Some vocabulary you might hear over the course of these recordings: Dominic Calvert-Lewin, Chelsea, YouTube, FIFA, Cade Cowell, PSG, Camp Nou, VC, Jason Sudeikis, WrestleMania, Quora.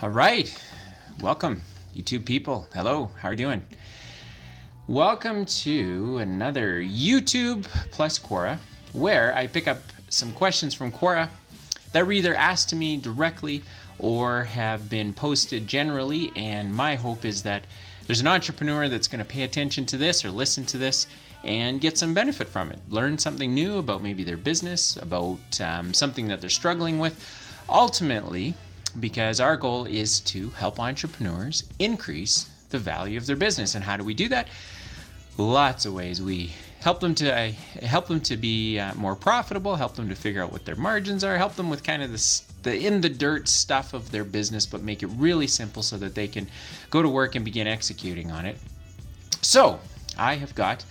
All right, welcome YouTube people. Hello, how are you doing? Welcome to another YouTube plus Quora, where I pick up some questions from Quora that were either asked to me directly or have been posted generally. And my hope is that there's an entrepreneur that's going to pay attention to this or listen to this and get some benefit from it. Learn something new about maybe their business, about something that they're struggling with. Ultimately, because our goal is to help entrepreneurs increase the value of their business. And how do we do that? Lots of ways. We help them to be more profitable, help them to figure out what their margins are, help them with kind of the in the dirt stuff of their business, but make it really simple so that they can go to work and begin executing on it. So I have got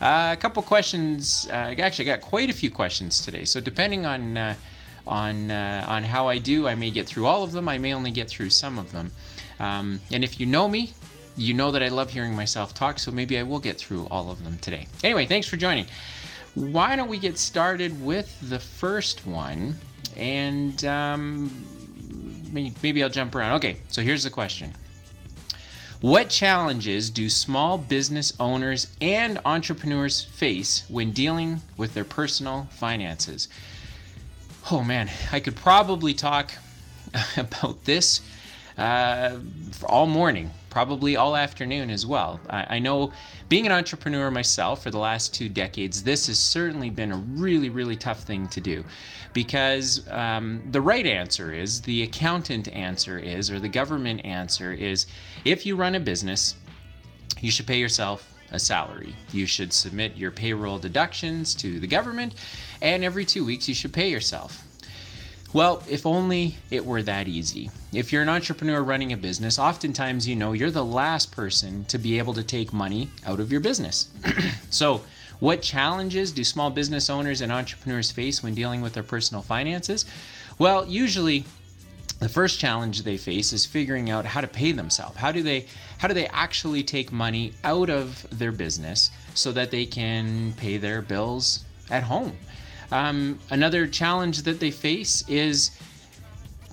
a couple questions. Actually, I got quite a few questions today. So depending on how I do, I may get through all of them, I may only get through some of them. And if you know me, you know that I love hearing myself talk, so maybe I will get through all of them today. Anyway, thanks for joining. Why don't we get started with the first one, and maybe I'll jump around. Okay, so here's the question. What challenges do small business owners and entrepreneurs face when dealing with their personal finances? Oh man, I could probably talk about this all morning, probably all afternoon as well. I know, being an entrepreneur myself for the last 2 decades, this has certainly been a really, really tough thing to do, because the right answer is, the accountant answer is, or the government answer is, if you run a business, you should pay yourself a salary. You should submit your payroll deductions to the government, and every 2 weeks you should pay yourself. Well, if only it were that easy. If you're an entrepreneur running a business, oftentimes, you know, you're the last person to be able to take money out of your business. So, what challenges do small business owners and entrepreneurs face when dealing with their personal finances? Well, usually the first challenge they face is figuring out how to pay themselves. How do they actually take money out of their business so that they can pay their bills at home? Another challenge that they face is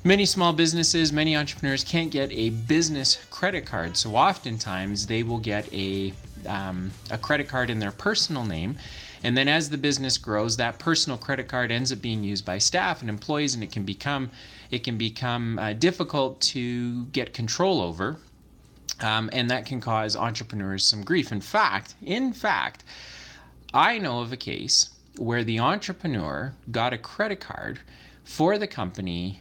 many small businesses, many entrepreneurs can't get a business credit card. So oftentimes they will get a credit card in their personal name. And then as the business grows, that personal credit card ends up being used by staff and employees, and it can become difficult to get control over, and that can cause entrepreneurs some grief. In fact, I know of a case where the entrepreneur got a credit card for the company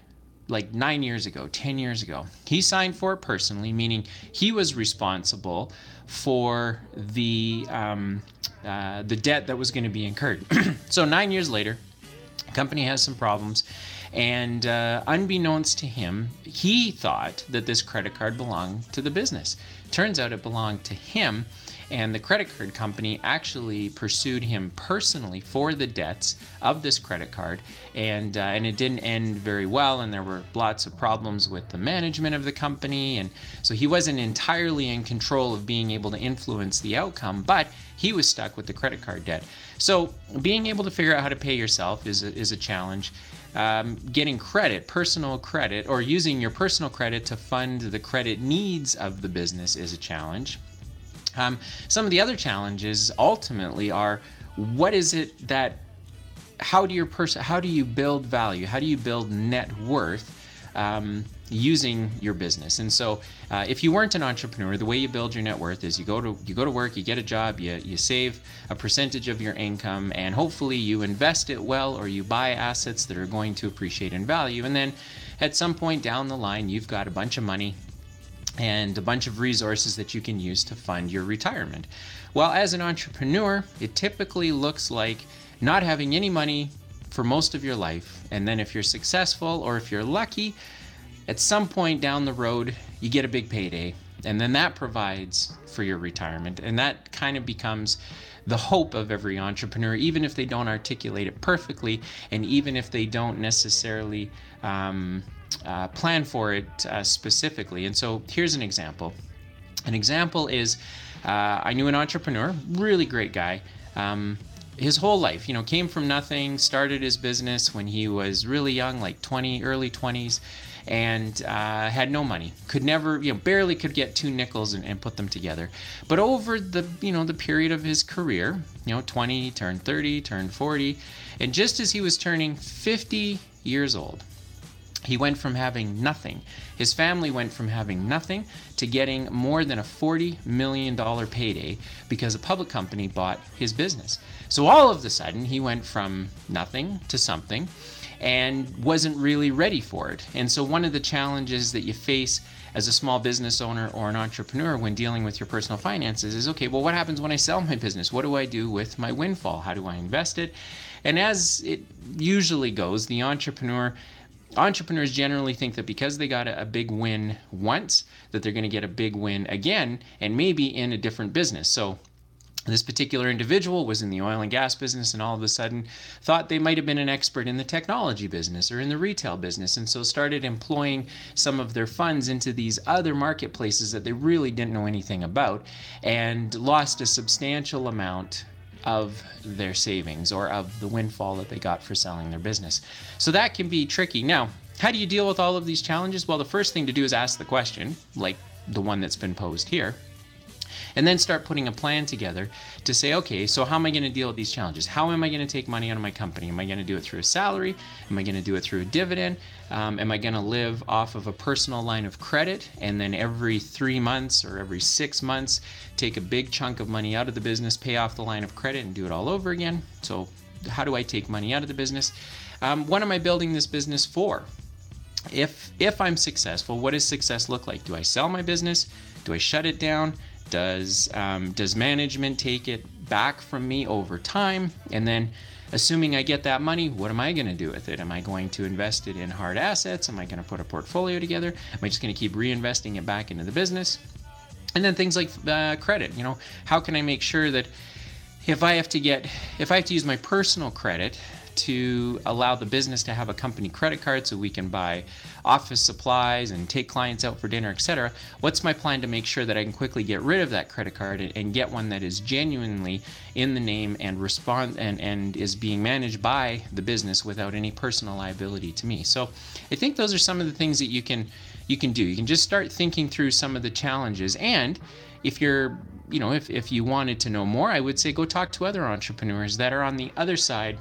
like 10 years ago. He signed for it personally, meaning he was responsible for the debt that was going to be incurred. So 9 years later, the company has some problems, and unbeknownst to him, he thought that this credit card belonged to the business. Turns out it belonged to him, and the credit card company actually pursued him personally for the debts of this credit card, and it didn't end very well, and there were lots of problems with the management of the company, and so he wasn't entirely in control of being able to influence the outcome, but he was stuck with the credit card debt. So being able to figure out how to pay yourself is a challenge. Getting credit, personal credit, or using your personal credit to fund the credit needs of the business is a challenge. Some of the other challenges ultimately are, what is it that, how do you build value? How do you build net worth using your business? And so if you weren't an entrepreneur, the way you build your net worth is you go to work, you get a job, you save a percentage of your income, and hopefully you invest it well, or you buy assets that are going to appreciate in value. And then at some point down the line, you've got a bunch of money and a bunch of resources that you can use to fund your retirement. Well, as an entrepreneur, it typically looks like not having any money for most of your life. And then if you're successful, or if you're lucky, at some point down the road, you get a big payday, and then that provides for your retirement. And that kind of becomes the hope of every entrepreneur, even if they don't articulate it perfectly, and even if they don't necessarily plan for it specifically. And so here's an example. An example is, I knew an entrepreneur, really great guy. his whole life, you know, came from nothing, started his business when he was really young, like 20, early 20s, and had no money, could never, you know, barely could get 2 nickels and put them together. But over the, you know, the period of his career, you know, 20, turned 30, turned 40, and just as he was turning 50 years old, he went from having nothing. His family went from having nothing to getting more than a $40 million payday because a public company bought his business. So all of a sudden, he went from nothing to something and wasn't really ready for it. And so one of the challenges that you face as a small business owner or an entrepreneur when dealing with your personal finances is, okay, well, what happens when I sell my business? What do I do with my windfall? How do I invest it? And as it usually goes, the entrepreneurs generally think that because they got a big win once, that they're going to get a big win again, and maybe in a different business. So this particular individual was in the oil and gas business and all of a sudden thought they might have been an expert in the technology business or in the retail business, and so started employing some of their funds into these other marketplaces that they really didn't know anything about, and lost a substantial amount of their savings or of the windfall that they got for selling their business. So that can be tricky. Now, how do you deal with all of these challenges? Well, the first thing to do is ask the question, like the one that's been posed here, and then start putting a plan together to say, okay, so how am I going to deal with these challenges? How am I going to take money out of my company? Am I going to do it through a salary? Am I going to do it through a dividend? Am I going to live off of a personal line of credit and then every 3 months or every 6 months take a big chunk of money out of the business, pay off the line of credit, and do it all over again? So how do I take money out of the business? What am I building this business for? If I'm successful, what does success look like? Do I sell my business? Do I shut it down? Does management take it back from me over time? And then, assuming I get that money, what am I going to do with it? Am I going to invest it in hard assets? Am I going to put a portfolio together? Am I just going to keep reinvesting it back into the business? And then things like credit, you know, how can I make sure that if I have to use my personal credit to allow the business to have a company credit card so we can buy office supplies and take clients out for dinner, etc. What's my plan to make sure that I can quickly get rid of that credit card and get one that is genuinely in the name and respond and is being managed by the business without any personal liability to me? So I think those are some of the things that you can do. You can just start thinking through some of the challenges, and if you're, you know, if you wanted to know more, I would say go talk to other entrepreneurs that are on the other side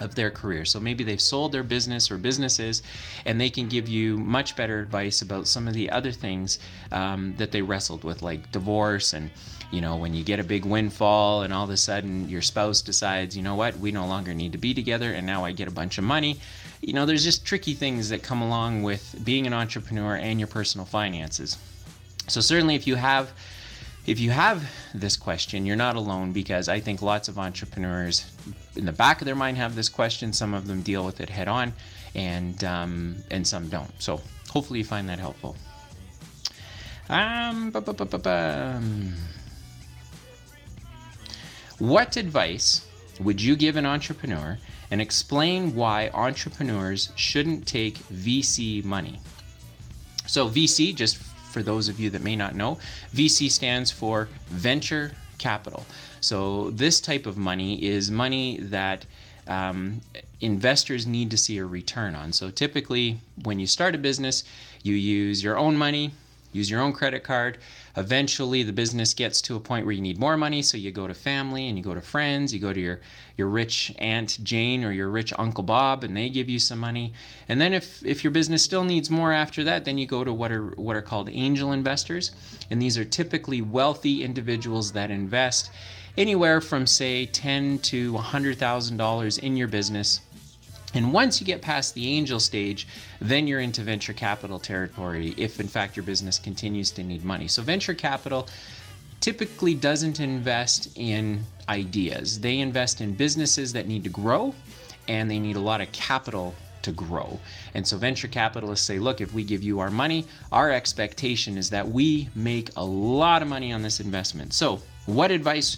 of their career. So maybe they've sold their business or businesses, and they can give you much better advice about some of the other things that they wrestled with, like divorce and, you know, when you get a big windfall and all of a sudden your spouse decides, you know what, we no longer need to be together and now I get a bunch of money. You know, there's just tricky things that come along with being an entrepreneur and your personal finances. So certainly if you have this question, you're not alone, because I think lots of entrepreneurs in the back of their mind have this question. Some of them deal with it head on, and some don't. So hopefully you find that helpful. What advice would you give an entrepreneur, and explain why entrepreneurs shouldn't take VC money? So VC, just for those of you that may not know, VC stands for venture capital. So this type of money is money that investors need to see a return on. So typically when you start a business, you use your own money, use your own credit card. Eventually the business gets to a point where you need more money, so you go to family and you go to friends, you go to your rich Aunt Jane or your rich Uncle Bob, and they give you some money. And then if your business still needs more after that, then you go to what are called angel investors. And these are typically wealthy individuals that invest anywhere from, say, $10,000 to $100,000 in your business. And once you get past the angel stage, then you're into venture capital territory, if in fact your business continues to need money. So venture capital typically doesn't invest in ideas. They invest in businesses that need to grow, and they need a lot of capital to grow. And so venture capitalists say, look, if we give you our money, our expectation is that we make a lot of money on this investment. So what advice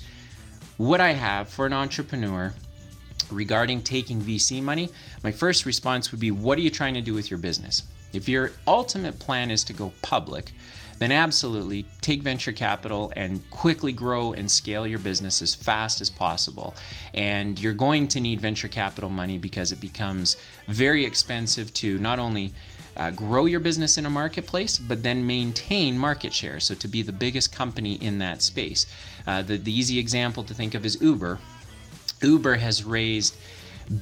would I have for an entrepreneur regarding taking VC money? My first response would be, what are you trying to do with your business? If your ultimate plan is to go public, then absolutely take venture capital and quickly grow and scale your business as fast as possible. And you're going to need venture capital money because it becomes very expensive to not only grow your business in a marketplace, but then maintain market share. So to be the biggest company in that space. The easy example to think of is Uber. Uber has raised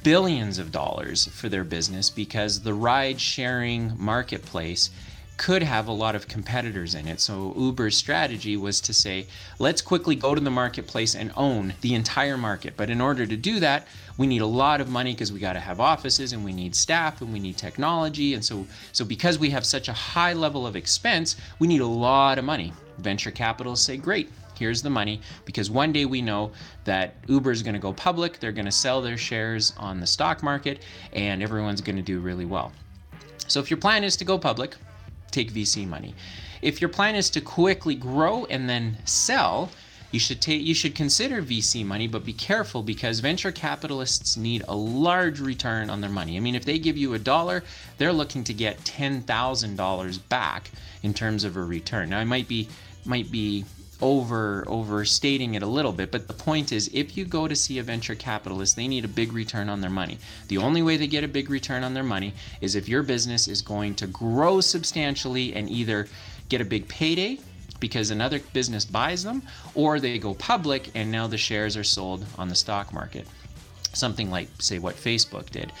billions of dollars for their business because the ride sharing marketplace could have a lot of competitors in it. So Uber's strategy was to say, let's quickly go to the marketplace and own the entire market. But in order to do that, we need a lot of money because we got to have offices and we need staff and we need technology. And so because we have such a high level of expense, we need a lot of money. Venture capitalists say, great, here's the money, because one day we know that Uber is going to go public. They're going to sell their shares on the stock market and everyone's going to do really well. So if your plan is to go public, take VC money. If your plan is to quickly grow and then sell, you should consider VC money, but be careful because venture capitalists need a large return on their money. I mean, if they give you $1, they're looking to get $10,000 back in terms of a return. Now, I might be overstating it a little bit, but the point is, if you go to see a venture capitalist, they need a big return on their money. The only way they get a big return on their money is if your business is going to grow substantially and either get a big payday because another business buys them, or they go public and now the shares are sold on the stock market. Something like, say, what Facebook did.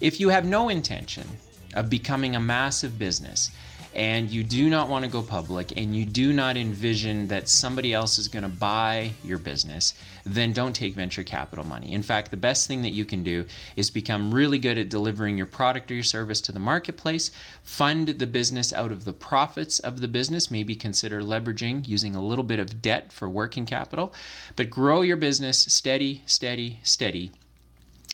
If you have no intention of becoming a massive business, and you do not want to go public, and you do not envision that somebody else is going to buy your business, then don't take venture capital money. In fact, the best thing that you can do is become really good at delivering your product or your service to the marketplace, fund the business out of the profits of the business, maybe consider leveraging, using a little bit of debt for working capital, but grow your business steady, steady, steady.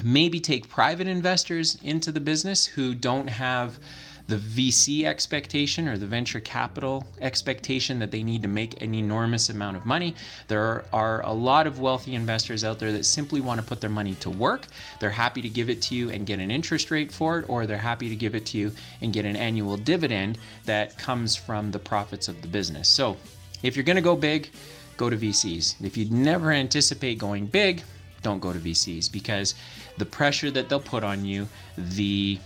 Maybe take private investors into the business who don't have the VC expectation or the venture capital expectation that they need to make an enormous amount of money. There are a lot of wealthy investors out there that simply want to put their money to work. They're happy to give it to you and get an interest rate for it, or they're happy to give it to you and get an annual dividend that comes from the profits of the business. So if you're going to go big, go to VCs. If you never anticipate going big, don't go to VCs, because the pressure that they'll put on you, the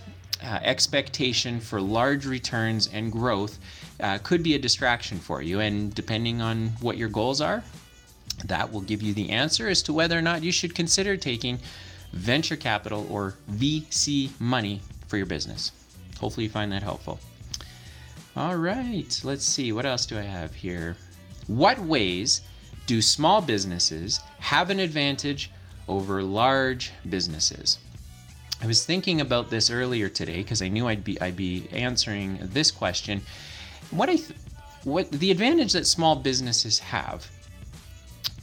expectation for large returns and growth could be a distraction for you. And depending on what your goals are, that will give you the answer as to whether or not you should consider taking venture capital or VC money for your business. Hopefully you find that helpful. All right, let's see. What else do I have here? What ways do small businesses have an advantage over large businesses? I was thinking about this earlier today because I knew I'd be answering this question. What the advantage that small businesses have.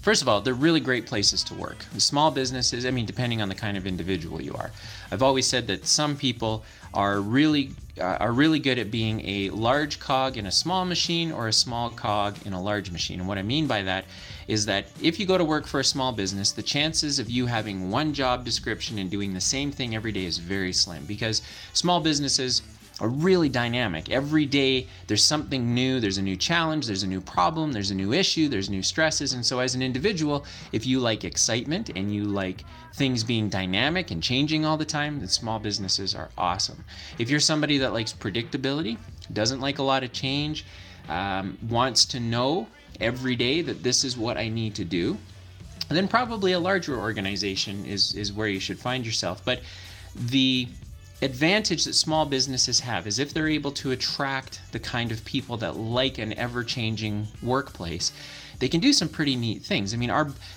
First of all, they're really great places to work. Small businesses, I mean, depending on the kind of individual you are. I've always said that some people are really good at being a large cog in a small machine or a small cog in a large machine. And what I mean by that is that if you go to work for a small business, the chances of you having one job description and doing the same thing every day is very slim, because small businesses are really dynamic. Every day there's something new, there's a new challenge, there's a new problem, there's a new issue, there's new stresses. And so as an individual, if you like excitement and you like things being dynamic and changing all the time, then small businesses are awesome. If you're somebody that likes predictability, doesn't like a lot of change, wants to know every day that this is what I need to do, then probably a larger organization is where you should find yourself. But the advantage that small businesses have is if they're able to attract the kind of people that like an ever-changing workplace, they can do some pretty neat things. I mean,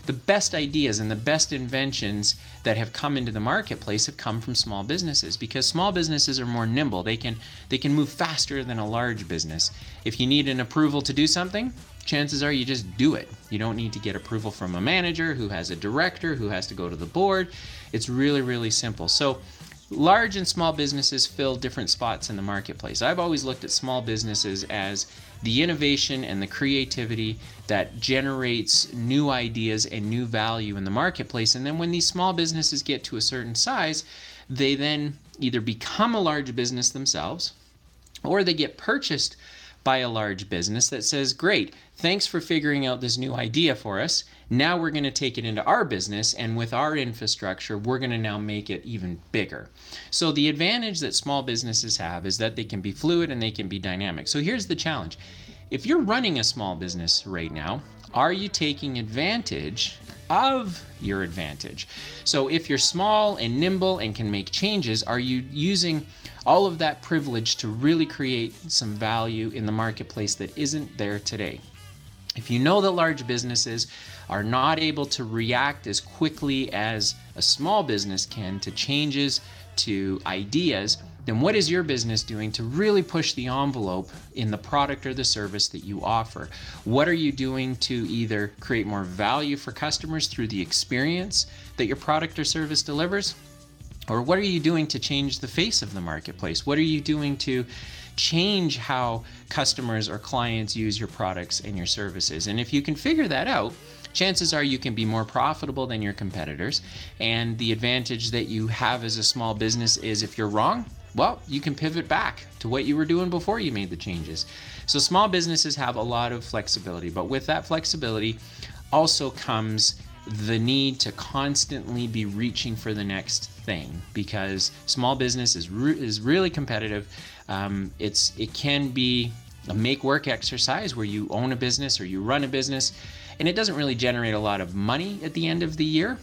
the best ideas and the best inventions that have come into the marketplace have come from small businesses, because small businesses are more nimble. They can move faster than a large business. If you need an approval to do something, chances are you just do it. You don't need to get approval from a manager who has a director who has to go to the board. It's really, really simple. So large and small businesses fill different spots in the marketplace. I've always looked at small businesses as the innovation and the creativity that generates new ideas and new value in the marketplace. And then when these small businesses get to a certain size, they then either become a large business themselves, Or they get purchased by a large business that says, great, thanks for figuring out this new idea for us. Now we're going to take it into our business, and with our infrastructure, we're going to now make it even bigger. So the advantage that small businesses have is that they can be fluid and they can be dynamic. So here's the challenge. If you're running a small business right now, are you taking advantage of your advantage? So if you're small and nimble and can make changes, are you using all of that privilege to really create some value in the marketplace that isn't there today? If you know that large businesses are not able to react as quickly as a small business can to changes, to ideas, then what is your business doing to really push the envelope in the product or the service that you offer? What are you doing to either create more value for customers through the experience that your product or service delivers? Or what are you doing to change the face of the marketplace? What are you doing to change how customers or clients use your products and your services? And if you can figure that out, chances are you can be more profitable than your competitors. And the advantage that you have as a small business is if you're wrong, well, you can pivot back to what you were doing before you made the changes. So small businesses have a lot of flexibility, but with that flexibility also comes the need to constantly be reaching for the next thing, because small business is really competitive. It can be a make work exercise where you own a business or you run a business, and it doesn't really generate a lot of money at the end of the year,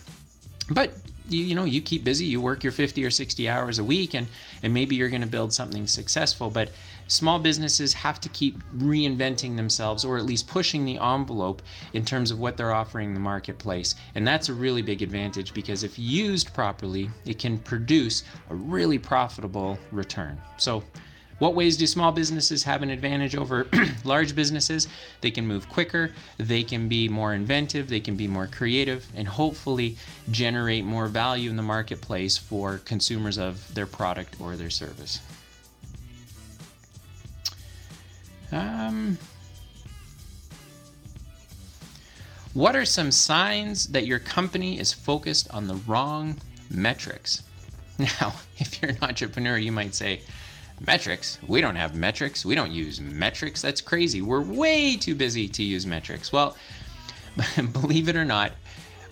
but you keep busy, you work your 50 or 60 hours a week, and maybe you're going to build something successful. But small businesses have to keep reinventing themselves, or at least pushing the envelope in terms of what they're offering the marketplace. And that's a really big advantage, because if used properly, it can produce a really profitable return. So what ways do small businesses have an advantage over large businesses? They can move quicker, they can be more inventive, they can be more creative, and hopefully generate more value in the marketplace for consumers of their product or their service. What are some signs that your company is focused on the wrong metrics? Now, if you're an entrepreneur, you might say, metrics? We don't have metrics. We don't use metrics. That's crazy. We're way too busy to use metrics. Well, believe it or not,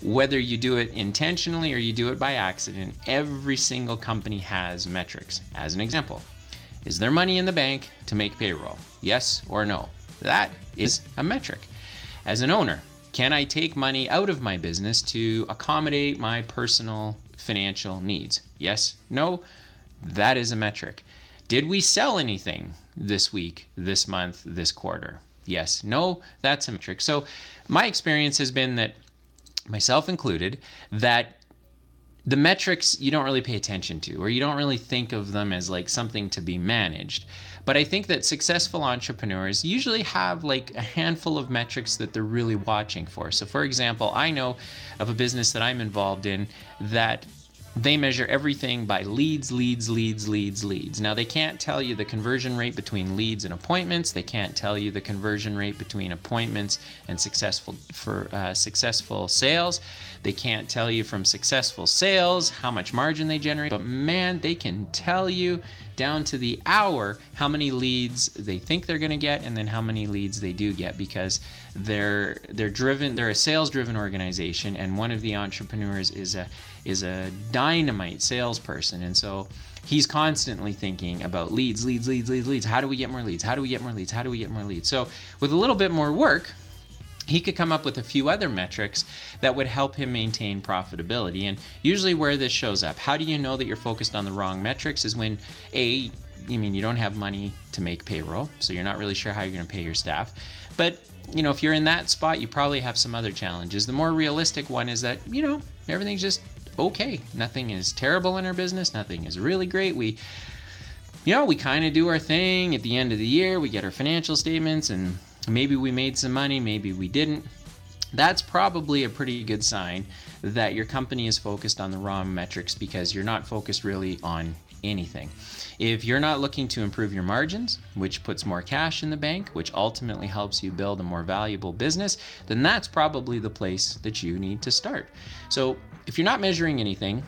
whether you do it intentionally or you do it by accident, every single company has metrics. As an example, is there money in the bank to make payroll? Yes or no? That is a metric. As an owner, can I take money out of my business to accommodate my personal financial needs? Yes, no, that is a metric. Did we sell anything this week, this month, this quarter? Yes, no, that's a metric. So my experience has been that, myself included, that the metrics you don't really pay attention to, or you don't really think of them as like something to be managed. But I think that successful entrepreneurs usually have like a handful of metrics that they're really watching for. So for example, I know of a business that I'm involved in that they measure everything by leads. Now, they can't tell you the conversion rate between leads and appointments. They can't tell you the conversion rate between appointments and successful sales. They can't tell you from successful sales how much margin they generate. But man, they can tell you down to the hour how many leads they think they're going to get, and then how many leads they do get, because they're a sales-driven organization, and one of the entrepreneurs is a dynamite salesperson. And so he's constantly thinking about leads. How do we get more leads? How do we get more leads? So with a little bit more work, he could come up with a few other metrics that would help him maintain profitability. And usually where this shows up, how do you know that you're focused on the wrong metrics, is when you don't have money to make payroll, so you're not really sure how you're going to pay your staff. But if you're in that spot, you probably have some other challenges. The more realistic one is that, everything's just okay. Nothing is terrible in our business. Nothing is really great. We kind of do our thing. At the end of the year, we get our financial statements, and maybe we made some money, maybe we didn't. That's probably a pretty good sign that your company is focused on the wrong metrics, because you're not focused really on anything. If you're not looking to improve your margins, which puts more cash in the bank, which ultimately helps you build a more valuable business, then that's probably the place that you need to start. So if you're not measuring anything,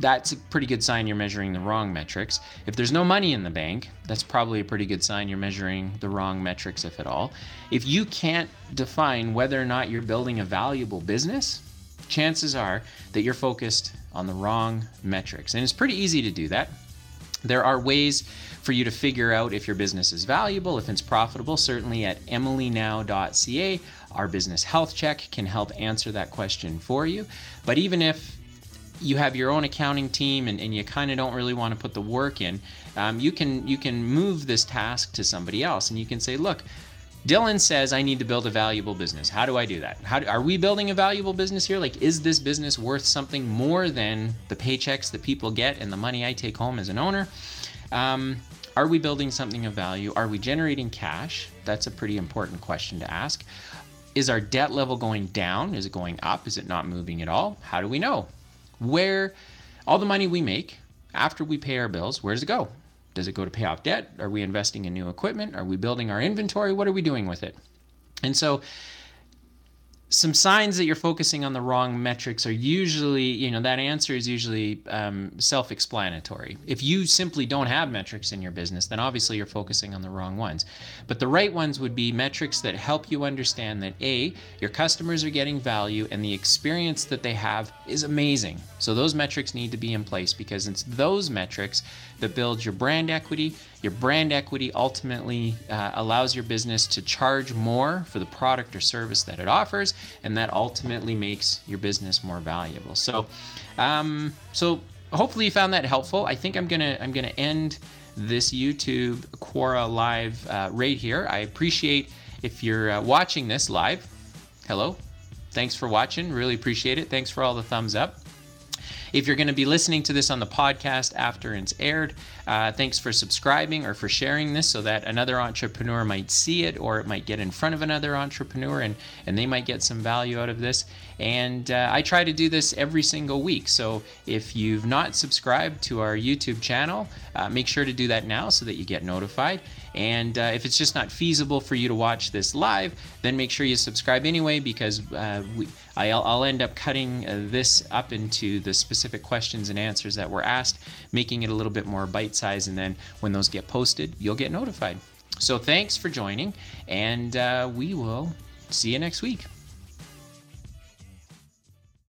that's a pretty good sign you're measuring the wrong metrics. If there's no money in the bank, that's probably a pretty good sign you're measuring the wrong metrics, if at all. If you can't define whether or not you're building a valuable business, chances are that you're focused on the wrong metrics. And it's pretty easy to do that. There are ways for you to figure out if your business is valuable, if it's profitable. Certainly at emilynow.ca, our business health check can help answer that question for you. But even if you have your own accounting team and you kind of don't really want to put the work in, you can move this task to somebody else, and you can say, look, Dylan says I need to build a valuable business. How do I do that? Are we building a valuable business here? Like, is this business worth something more than the paychecks that people get and the money I take home as an owner? Are we building something of value? Are we generating cash? That's a pretty important question to ask. Is our debt level going down? Is it going up? Is it not moving at all? How do we know? Where all the money we make after we pay our bills, where does it go? Does it go to pay off debt? Are we investing in new equipment? Are we building our inventory? What are we doing with it? And so some signs that you're focusing on the wrong metrics are usually, that answer is usually self-explanatory. If you simply don't have metrics in your business, then obviously you're focusing on the wrong ones. But the right ones would be metrics that help you understand that A, your customers are getting value and the experience that they have is amazing. So those metrics need to be in place, because it's those metrics that build your brand equity. Your brand equity ultimately allows your business to charge more for the product or service that it offers, and that ultimately makes your business more valuable. So hopefully you found that helpful. I think I'm gonna end this YouTube Quora live right here. I appreciate if you're watching this live. Hello, thanks for watching. Really appreciate it. Thanks for all the thumbs up. If you're going to be listening to this on the podcast after it's aired, thanks for subscribing or for sharing this so that another entrepreneur might see it, or it might get in front of another entrepreneur and they might get some value out of this. And I try to do this every single week. So if you've not subscribed to our YouTube channel, make sure to do that now so that you get notified. And if it's just not feasible for you to watch this live, then make sure you subscribe anyway, because I'll end up cutting this up into the specific questions and answers that were asked, making it a little bit more bite-sized, and then when those get posted, you'll get notified. So thanks for joining, and we will see you next week.